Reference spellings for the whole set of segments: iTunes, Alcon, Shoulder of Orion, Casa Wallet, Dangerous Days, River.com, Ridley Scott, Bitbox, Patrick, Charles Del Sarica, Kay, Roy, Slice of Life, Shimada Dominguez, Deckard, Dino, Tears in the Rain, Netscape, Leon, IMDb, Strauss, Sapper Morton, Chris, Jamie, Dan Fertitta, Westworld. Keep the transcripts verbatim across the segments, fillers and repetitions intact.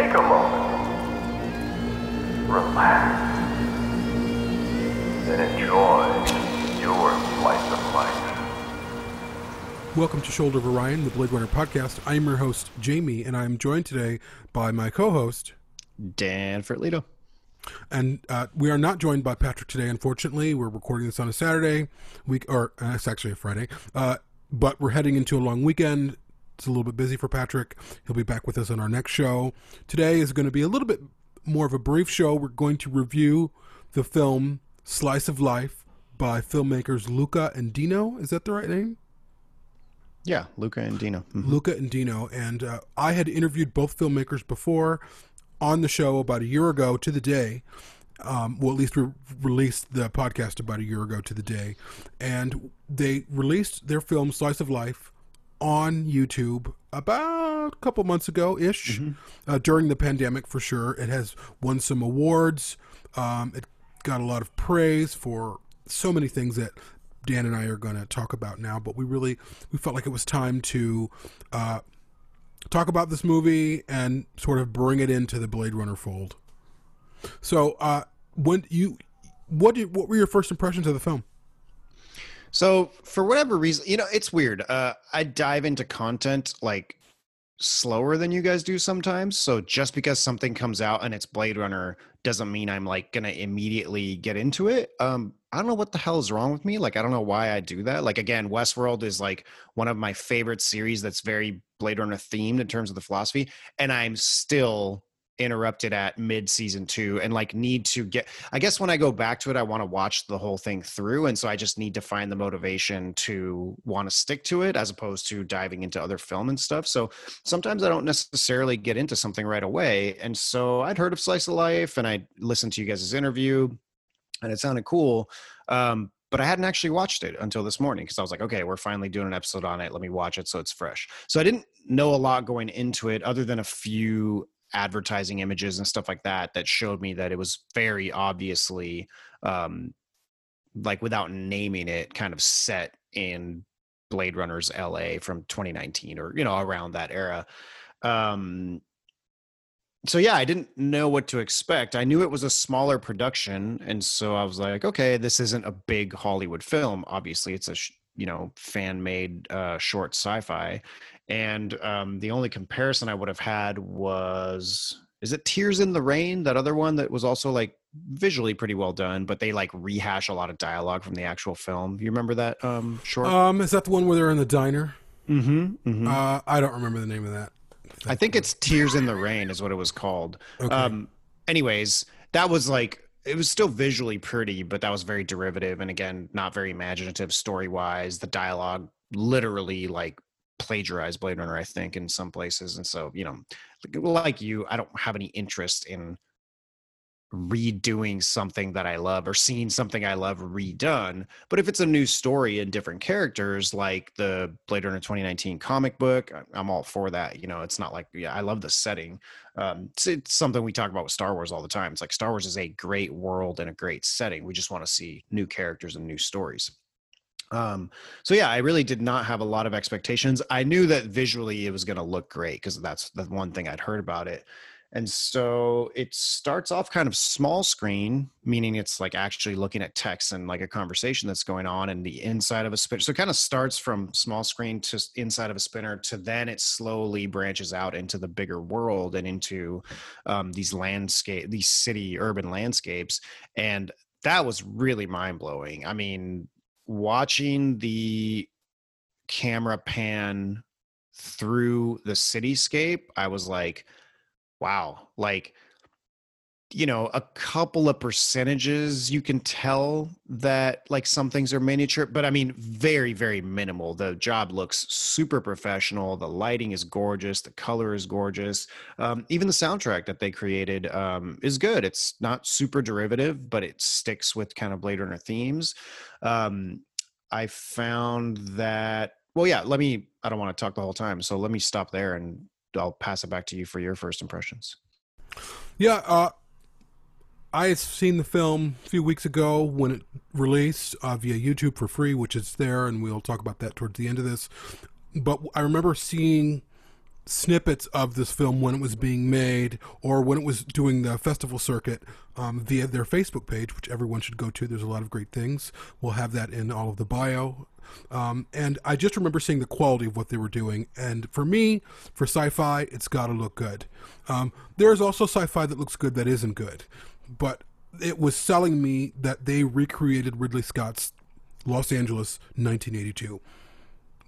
Take a moment, relax, and enjoy your slice of life. Welcome to Shoulder of Orion, the Blade Runner podcast. I'm your host, Jamie, and I'm joined today by my co-host, Dan Fertitta. And uh, we are not joined by Patrick today, unfortunately. We're recording this on a Saturday, week, or uh, it's actually a Friday, uh, but we're heading into a long weekend. It's a little bit busy for Patrick. He'll be back with us on our next show. Today is going to be a little bit more of a brief show. We're going to review the film Slice of Life by filmmakers Luca and Dino. Is that the right name? Yeah, Luca and Dino. Mm-hmm. Luca and Dino. And uh, I had interviewed both filmmakers before on the show about a year ago to the day. Um, well, at least we released the podcast about a year ago to the day. And they released their film Slice of Life on YouTube about a couple months ago-ish, mm-hmm. uh, during the pandemic for sure. It has won some awards. Um, it got a lot of praise for so many things that Dan and I are going to talk about now, but we really, we felt like it was time to uh, talk about this movie and sort of bring it into the Blade Runner fold. So uh, when you, what did, what were your first impressions of the film? So for whatever reason, you know, it's weird. Uh, I dive into content like slower than you guys do sometimes. So just because something comes out and it's Blade Runner doesn't mean I'm like going to immediately get into it. Um, I don't know what the hell is wrong with me. Like, I don't know why I do that. Like, again, Westworld is like one of my favorite series that's very Blade Runner themed in terms of the philosophy. And I'm still interrupted at mid season two and like need to get, I guess when I go back to it, I want to watch the whole thing through. And so I just need to find the motivation to want to stick to it as opposed to diving into other film and stuff. So sometimes I don't necessarily get into something right away. And so I'd heard of Slice of Life and I listened to you guys' interview and it sounded cool. Um, but I hadn't actually watched it until this morning because I was like, okay, we're finally doing an episode on it. Let me watch it so it's fresh. So I didn't know a lot going into it other than a few advertising images and stuff like that that showed me that it was very obviously um like without naming it kind of set in Blade Runner's L A from twenty nineteen or you know around that era. Um so yeah, I didn't know what to expect. I knew it was a smaller production and so I was like, okay, this isn't a big Hollywood film. Obviously it's a sh- you know, fan-made uh, short sci-fi. And um, the only comparison I would have had was, is it Tears in the Rain? That other one that was also like visually pretty well done, but they like rehash a lot of dialogue from the actual film. You remember that um, short? Um, is that the one where they're in the diner? Mm-hmm. mm-hmm. Uh, I don't remember the name of that. That's I think it's Tears in the Rain is what it was called. Okay. Um, anyways, that was like, it was still visually pretty, but that was very derivative. And again, not very imaginative story-wise. The dialogue literally like plagiarized Blade Runner, I think, in some places. And so, you know, like you, I don't have any interest in redoing something that I love or seeing something I love redone. But if it's a new story and different characters, like the Blade Runner twenty nineteen comic book, I'm all for that. You know, it's not like, yeah, I love the setting. Um, it's, it's something we talk about with Star Wars all the time. It's like Star Wars is a great world and a great setting. We just want to see new characters and new stories. Um, so yeah, I really did not have a lot of expectations. I knew that visually it was going to look great because that's the one thing I'd heard about it. And so it starts off kind of small screen, meaning it's like actually looking at text and like a conversation that's going on and the inside of a spinner. So it kind of starts from small screen to inside of a spinner to then it slowly branches out into the bigger world and into um, these landscape, these city urban landscapes. And that was really mind blowing. I mean, watching the camera pan through the cityscape, I was like, wow, like, you know, a couple of percentages you can tell that like some things are miniature, but I mean, very, very minimal. The job looks super professional. The lighting is gorgeous. The color is gorgeous. Um, even the soundtrack that they created um, is good. It's not super derivative, but it sticks with kind of Blade Runner themes. Um, I found that, well, yeah, let me, I don't want to talk the whole time. So let me stop there and I'll pass it back to you for your first impressions. Yeah, uh, I had seen the film a few weeks ago when it released uh, via YouTube for free, which is there, and we'll talk about that towards the end of this. But I remember seeing snippets of this film when it was being made or when it was doing the festival circuit um, via their Facebook page, which everyone should go to. There's a lot of great things. We'll have that in all of the bio. Um, and I just remember seeing the quality of what they were doing. And for me, for sci-fi, it's got to look good. Um, there is also sci-fi that looks good that isn't good. But it was selling me that they recreated Ridley Scott's Los Angeles nineteen eighty-two.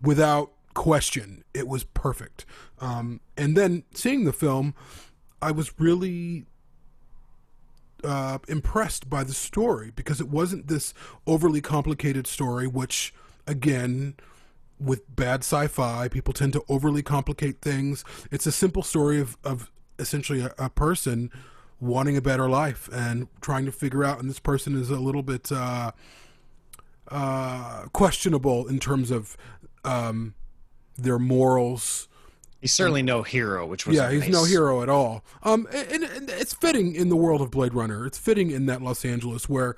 Without question, it was perfect. Um, and then seeing the film, I was really uh, impressed by the story, because it wasn't this overly complicated story, which, again, with bad sci-fi, people tend to overly complicate things. It's a simple story of, of essentially a, a person wanting a better life and trying to figure out, and this person is a little bit uh, uh, questionable in terms of um, their morals. He's certainly no hero, which was yeah, nice. He's no hero at all. Um, and, and it's fitting in the world of Blade Runner. It's fitting in that Los Angeles where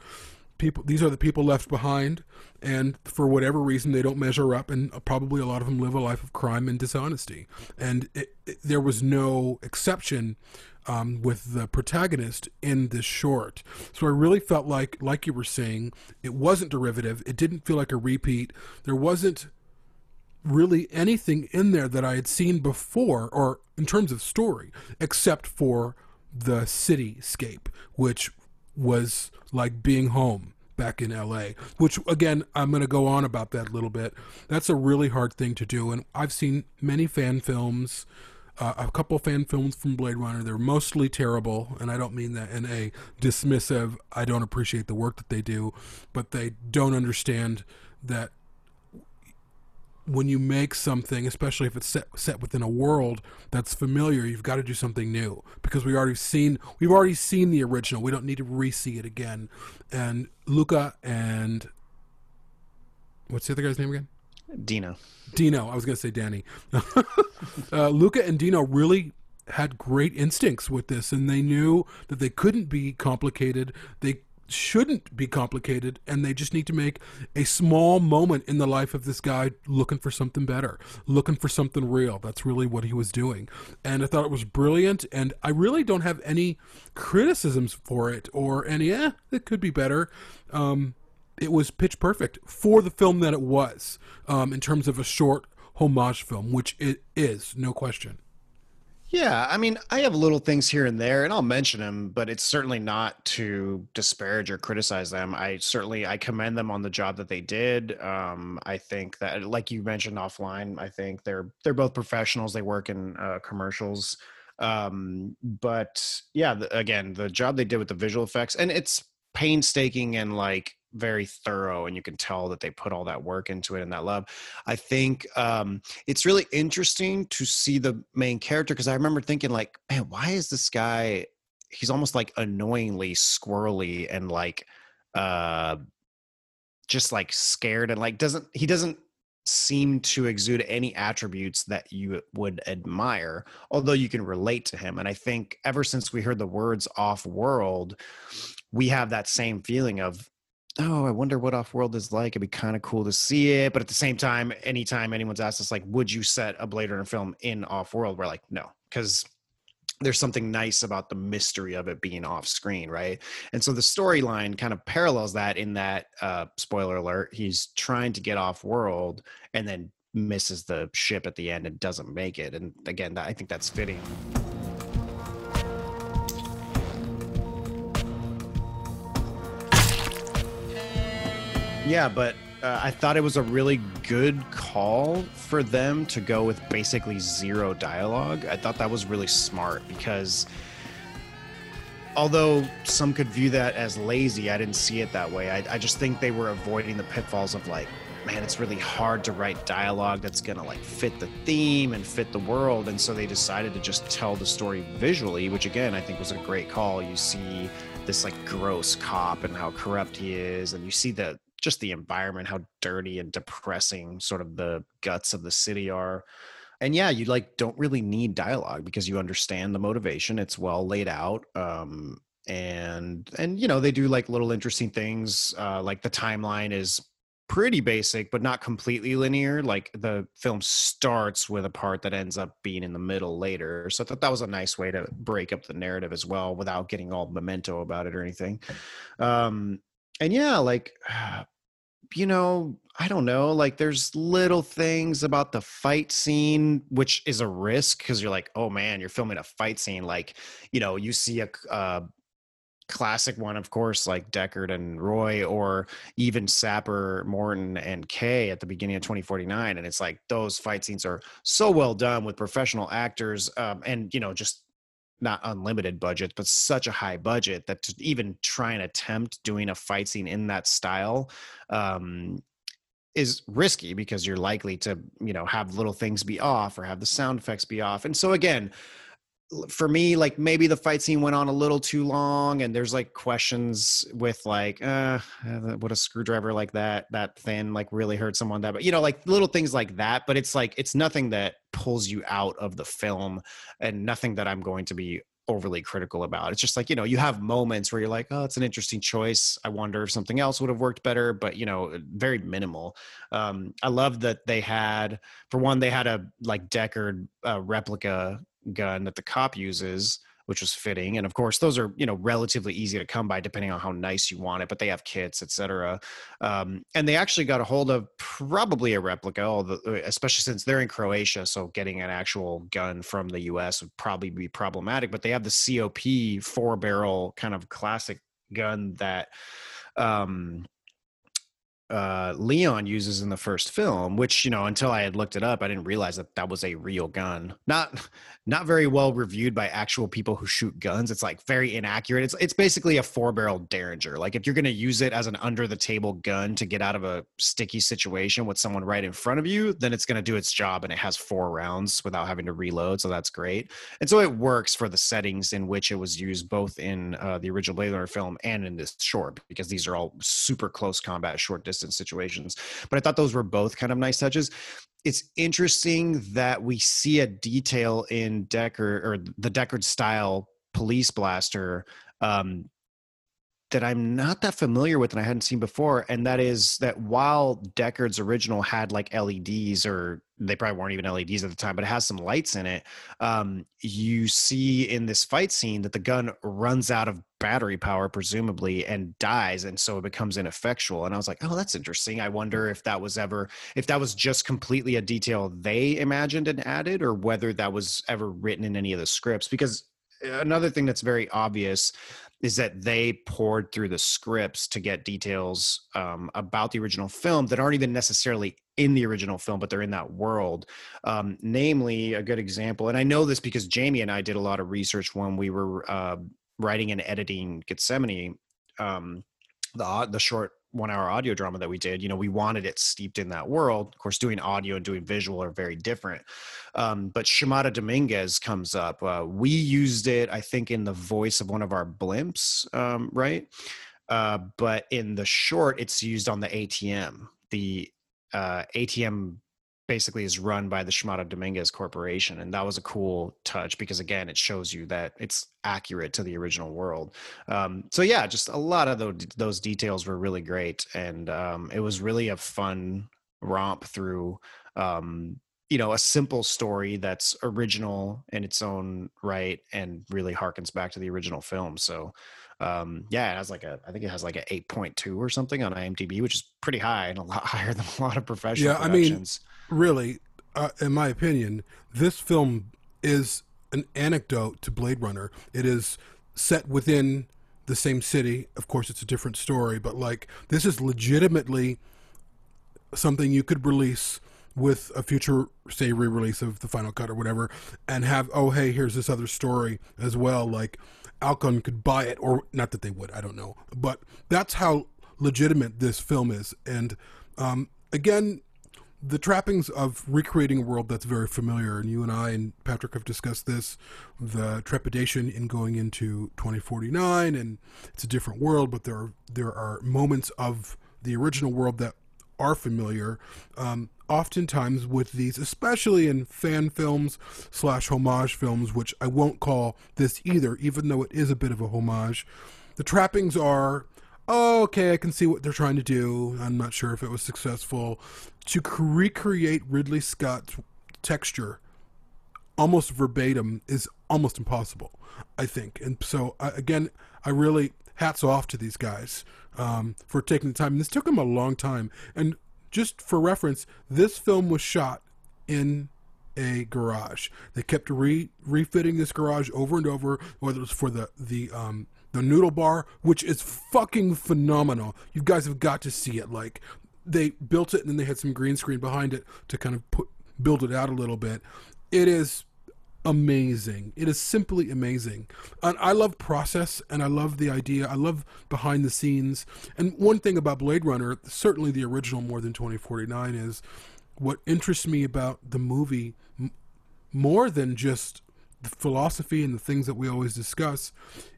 people, these are the people left behind, and for whatever reason they don't measure up, and probably a lot of them live a life of crime and dishonesty. And it, it, there was no exception Um, with the protagonist in this short. So I really felt like, like you were saying, it wasn't derivative. It didn't feel like a repeat. There wasn't really anything in there that I had seen before, or in terms of story, except for the cityscape, which was like being home back in L A, which, again, I'm going to go on about that a little bit. That's a really hard thing to do, and I've seen many fan films. Uh, a couple fan films from Blade Runner. They're mostly terrible, and I don't mean that in a dismissive, I don't appreciate the work that they do, but they don't understand that when you make something, especially if it's set, set within a world that's familiar, you've got to do something new, because we already seen, we've already seen the original. We don't need to re-see it again. And Luca and... what's the other guy's name again? Dino. Dino. I was going to say Danny. uh, Luca and Dino really had great instincts with this, and they knew that they couldn't be complicated. They shouldn't be complicated, and they just need to make a small moment in the life of this guy looking for something better, looking for something real. That's really what he was doing. And I thought it was brilliant, and I really don't have any criticisms for it or any, eh, it could be better. Um, It was pitch perfect for the film that it was, um, in terms of a short homage film, which it is, no question. Yeah, I mean, I have little things here and there, and I'll mention them, but it's certainly not to disparage or criticize them. I certainly, I commend them on the job that they did. Um, I think that, like you mentioned offline, I think they're they're both professionals. They work in uh, commercials. Um, but yeah, the, again, the job they did with the visual effects, and it's painstaking and like, very thorough, and you can tell that they put all that work into it and that love. I think um, it's really interesting to see the main character, because I remember thinking like, man, why is this guy, he's almost like annoyingly squirrely and like uh, just like scared, and like doesn't, he doesn't seem to exude any attributes that you would admire, although you can relate to him. And I think ever since we heard the words off world, we have that same feeling of, oh, I wonder what Offworld is like. It'd be kind of cool to see it. But at the same time, anytime anyone's asked us, like, would you set a Blade Runner film in Offworld? We're like, no, because there's something nice about the mystery of it being off screen, right? And so the storyline kind of parallels that in that, uh, spoiler alert, he's trying to get Offworld and then misses the ship at the end and doesn't make it. And again, I think that's fitting. Yeah, but uh, I thought it was a really good call for them to go with basically zero dialogue. I thought that was really smart, because although some could view that as lazy, I didn't see it that way. I, I just think they were avoiding the pitfalls of like, man, it's really hard to write dialogue that's going to like fit the theme and fit the world. And so they decided to just tell the story visually, which again, I think was a great call. You see this like gross cop and how corrupt he is. And you see the just the environment, how dirty and depressing sort of the guts of the city are. And yeah, you like don't really need dialogue because you understand the motivation. It's well laid out. Um, and, and, you know, they do like little interesting things. Uh, like the timeline is pretty basic, but not completely linear. Like the film starts with a part that ends up being in the middle later. So I thought that was a nice way to break up the narrative as well without getting all Memento about it or anything. Um, and yeah, like, you know, I don't know, like there's little things about the fight scene, which is a risk because you're like, oh man, you're filming a fight scene. Like, you know, you see a, uh, classic one, of course, like Deckard and Roy, or even Sapper Morton and Kay at the beginning of twenty forty-nine, and it's like those fight scenes are so well done with professional actors, um, and you know, just not unlimited budget, but such a high budget that to even try and attempt doing a fight scene in that style um, is risky because you're likely to, you know, have little things be off or have the sound effects be off, and so again. For me, like maybe the fight scene went on a little too long, and there's like questions with like, uh, would a screwdriver like that, that thin, like really hurt someone that, but you know, like little things like that, but it's like, it's nothing that pulls you out of the film and nothing that I'm going to be overly critical about. It's just like, you know, you have moments where you're like, oh, it's an interesting choice. I wonder if something else would have worked better, but you know, very minimal. Um, I love that they had, for one, they had a like Deckard uh, replica gun that the cop uses, which was fitting, and of course those are, you know, relatively easy to come by depending on how nice you want it, but they have kits, etc. um and they actually got a hold of probably a replica, although, especially since they're in Croatia, so getting an actual gun from the U S would probably be problematic, but they have the C O P four barrel kind of classic gun that um uh Leon uses in the first film, which, you know, until I had looked it up, I didn't realize that that was a real gun. Not not very well reviewed by actual people who shoot guns. It's like very inaccurate. It's it's basically a four-barrel Derringer. Like if you're going to use it as an under-the-table gun to get out of a sticky situation with someone right in front of you, then it's going to do its job, and it has four rounds without having to reload, so that's great. And so it works for the settings in which it was used, both in uh, the original Blade Runner film and in this short, because these are all super close combat, short distance situations. But I thought those were both kind of nice touches. It's interesting that we see a detail in Deckard, or the Deckard style police blaster, um, that I'm not that familiar with and I hadn't seen before. And that is that while Deckard's original had like L E Ds, or they probably weren't even L E Ds at the time, but it has some lights in it. Um, you see in this fight scene that the gun runs out of battery power, presumably, and dies. And so it becomes ineffectual. And I was like, oh, that's interesting. I wonder if that was ever, if that was just completely a detail they imagined and added, or whether that was ever written in any of the scripts. Because another thing that's very obvious is that they poured through the scripts to get details um, about the original film that aren't even necessarily in the original film, but they're in that world. Um, namely, a good example, and I know this because Jamie and I did a lot of research when we were uh, writing and editing Gethsemane, um, the, the short one-hour audio drama that we did. You know, we wanted it steeped in that world. Of course, doing audio and doing visual are very different. Um, but Shimada Dominguez comes up. Uh, we used it, I think, in the voice of one of our blimps, um, right? Uh, but in the short, it's used on the A T M. The uh, A T M basically is run by the Shimada Dominguez Corporation. And that was a cool touch because, again, it shows you that it's accurate to the original world. Um, so yeah, just a lot of those, those details were really great. And um, it was really a fun romp through, um, you know, a simple story that's original in its own right and really harkens back to the original film. So um, yeah, it has like a, I think it has like an eight point two or something on I M D B, which is pretty high and a lot higher than a lot of professional yeah, productions. I mean, really, uh, in my opinion, this film is an anecdote to Blade Runner. It is set within the same city. Of course, it's a different story, but like this is legitimately something you could release with a future, say, re-release of the Final Cut or whatever, and have, oh, hey, here's this other story as well. Like Alcon could buy it, or not that they would, I don't know. But that's how legitimate this film is. And um, again, the trappings of recreating a world that's very familiar, and you and I and Patrick have discussed this, the trepidation in going into twenty forty-nine, and it's a different world, but there are, there are moments of the original world that are familiar, um, oftentimes with these, especially in fan films slash homage films, which I won't call this either, even though it is a bit of a homage. The trappings are, oh, okay, I can see what they're trying to do. I'm not sure if it was successful. To recreate Ridley Scott's texture almost verbatim is almost impossible, I think. And so, I, again, I really... hats off to these guys um, for taking the time. And this took them a long time. And just for reference, this film was shot in a garage. They kept re refitting this garage over and over, whether it was for the the um, the noodle bar, which is fucking phenomenal. You guys have got to see it. Like, they built it, and then they had some green screen behind it to kind of put build it out a little bit. It is amazing. It is simply amazing. And I love process, and I love the idea. I love behind the scenes. And one thing about Blade Runner, certainly the original more than twenty forty-nine, is what interests me about the movie m more than just the philosophy and the things that we always discuss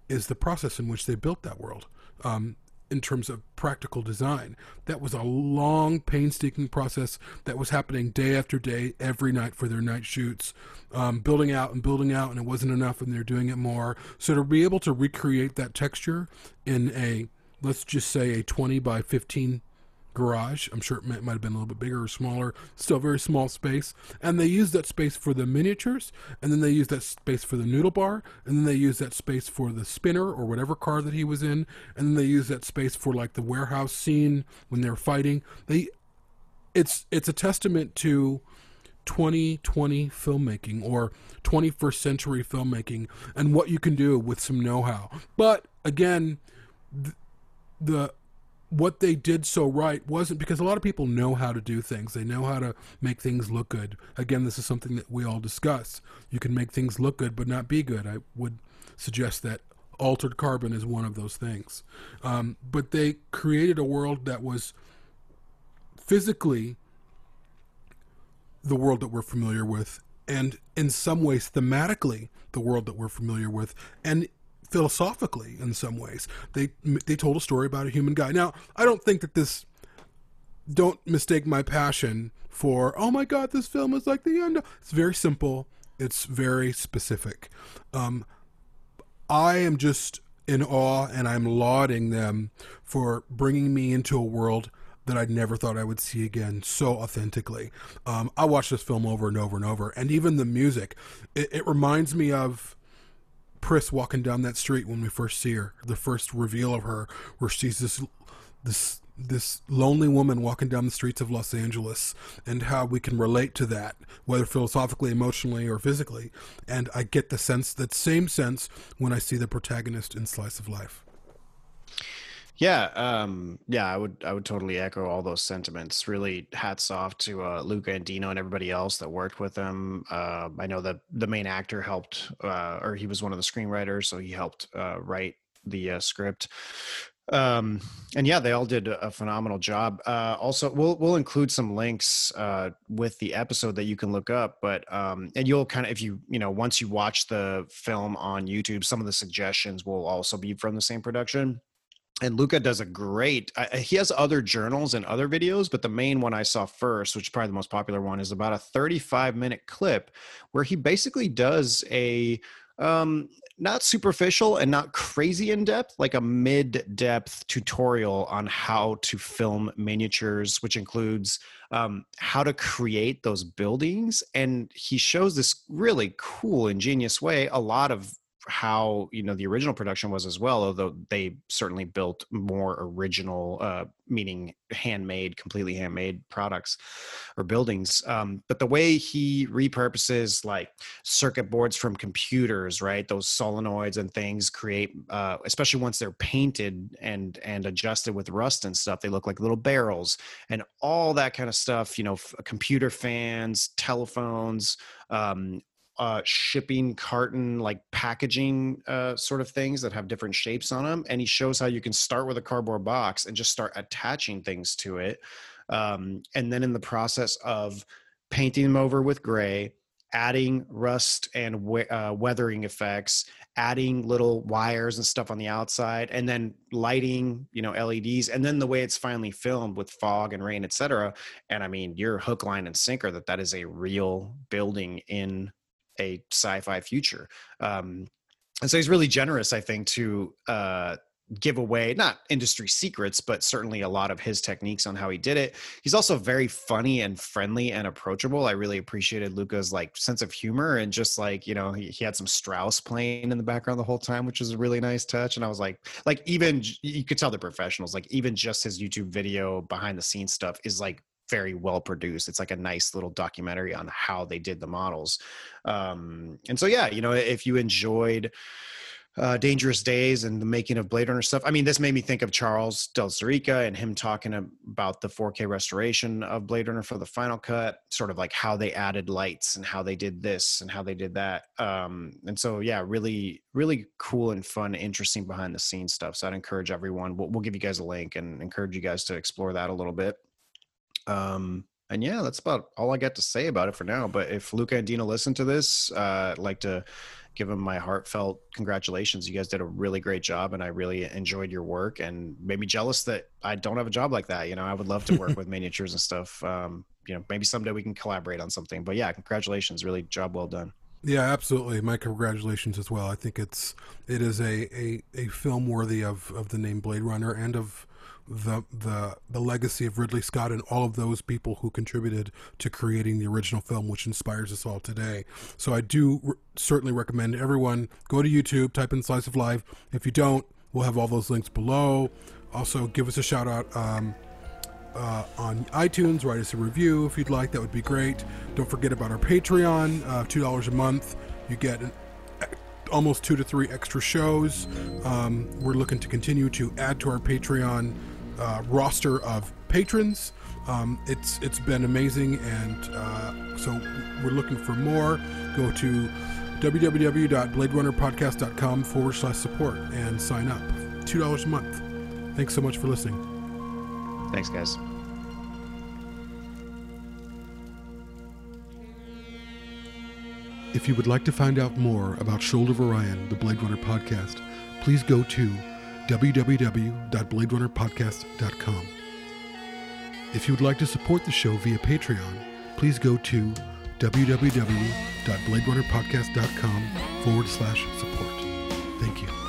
is the process in which they built that world. Um, in terms of practical design, that was a long, painstaking process that was happening day after day, every night for their night shoots, um, building out and building out, and it wasn't enough, and they're doing it more. So to be able to recreate that texture in a, let's just say, a twenty by fifteen garage, I'm sure it might have been a little bit bigger or smaller, still very small space, and they used that space for the miniatures, and then they used that space for the noodle bar, and then they used that space for the spinner or whatever car that he was in, and then they used that space for like the warehouse scene when they're fighting. They, it's it's a testament to twenty twenty filmmaking or twenty-first century filmmaking and what you can do with some know-how. But again, the, the what they did so right wasn't because a lot of people know how to do things. They know how to make things look good. Again, this is something that we all discuss. You can make things look good but not be good. I would suggest that Altered Carbon is one of those things. Um, but they created a world that was physically the world that we're familiar with, and in some ways thematically the world that we're familiar with, and philosophically in some ways. They they told a story about a human guy. Now, I don't think that this, don't mistake my passion for, oh my God, this film is like the end. It's very simple. It's very specific. Um, I am just in awe, and I'm lauding them for bringing me into a world that I never thought I would see again so authentically. Um, I watched this film over and over and over, and even the music, it, it reminds me of Chris walking down that street when we first see her, the first reveal of her, where she's this this this lonely woman walking down the streets of Los Angeles, and how we can relate to that, whether philosophically, emotionally, or physically. And I get the sense, that same sense, when I see the protagonist in Slice of Life. Yeah, um, yeah, I would I would totally echo all those sentiments. Really, hats off to uh, Luca and Dino and everybody else that worked with them. Uh, I know that the main actor helped, uh, or he was one of the screenwriters, so he helped uh, write the uh, script. Um, and yeah, they all did a phenomenal job. Uh, also, we'll we'll include some links uh, with the episode that you can look up. But um, and you'll kind of, if you you know once you watch the film on YouTube, some of the suggestions will also be from the same production. And Luca does a great, uh, he has other journals and other videos, but the main one I saw first, which is probably the most popular one, is about a thirty-five minute clip where he basically does a, um, not superficial and not crazy in depth, like a mid depth tutorial on how to film miniatures, which includes um, how to create those buildings. And he shows this really cool, ingenious way, a lot of how you know the original production was as well, although they certainly built more original, uh meaning handmade, completely handmade products or buildings, um but the way he repurposes like circuit boards from computers, right, those solenoids and things create, uh especially once they're painted and and adjusted with rust and stuff, they look like little barrels and all that kind of stuff, you know computer fans, telephones, um Uh, shipping carton, like packaging uh, sort of things that have different shapes on them. And he shows how you can start with a cardboard box and just start attaching things to it. Um, and then in the process of painting them over with gray, adding rust and we uh, weathering effects, adding little wires and stuff on the outside, and then lighting, you know, L E Ds, and then the way it's finally filmed with fog and rain, et cetera. And I mean, you're hook, line, and sinker that that is a real building in a sci-fi future. Um, and so he's really generous, I think, to uh, give away, not industry secrets, but certainly a lot of his techniques on how he did it. He's also very funny and friendly and approachable. I really appreciated Luca's like sense of humor and just like, you know, he, he had some Strauss playing in the background the whole time, which was a really nice touch. And I was like, like even you could tell they're professionals, like even just his YouTube video behind the scenes stuff is like very well produced. It's like a nice little documentary on how they did the models. Um, and so, yeah, you know, if you enjoyed Uh, Dangerous Days and the making of Blade Runner stuff. I mean, this made me think of Charles Del Sarica and him talking about the four K restoration of Blade Runner for the final cut, sort of like how they added lights and how they did this and how they did that. Um, and so, yeah, really, really cool and fun, interesting behind the scenes stuff. So I'd encourage everyone, we'll, we'll give you guys a link and encourage you guys to explore that a little bit. Um, and yeah, that's about all I got to say about it for now. But if Luca and Dino listen to this, uh, I'd like to give them my heartfelt congratulations. You guys did a really great job and I really enjoyed your work and made me jealous that I don't have a job like that. You know, I would love to work with miniatures and stuff. Um, you know, maybe someday we can collaborate on something, but yeah, congratulations. Really job well done. Yeah, absolutely. My congratulations as well. I think it's, it is a, a, a film worthy of, of the name Blade Runner and of the, the, the legacy of Ridley Scott and all of those people who contributed to creating the original film, which inspires us all today. So I do re- certainly recommend everyone go to YouTube, type in Slice of Life. If you don't, we'll have all those links below. Also give us a shout out, um, uh, on iTunes, write us a review. If you'd like, that would be great. Don't forget about our Patreon, uh, two dollars a month. You get an almost two to three extra shows. Um, we're looking to continue to add to our Patreon uh, roster of patrons. Um, it's it's been amazing, and uh, so we're looking for more. Go to www.bladerunnerpodcast.com forward slash support and sign up. two dollars a month. Thanks so much for listening. Thanks, guys. If you would like to find out more about Shoulder of Orion, the Blade Runner podcast, please go to w w w dot blade runner podcast dot com. If you would like to support the show via Patreon, please go to w w w dot blade runner podcast dot com forward slash support. Thank you.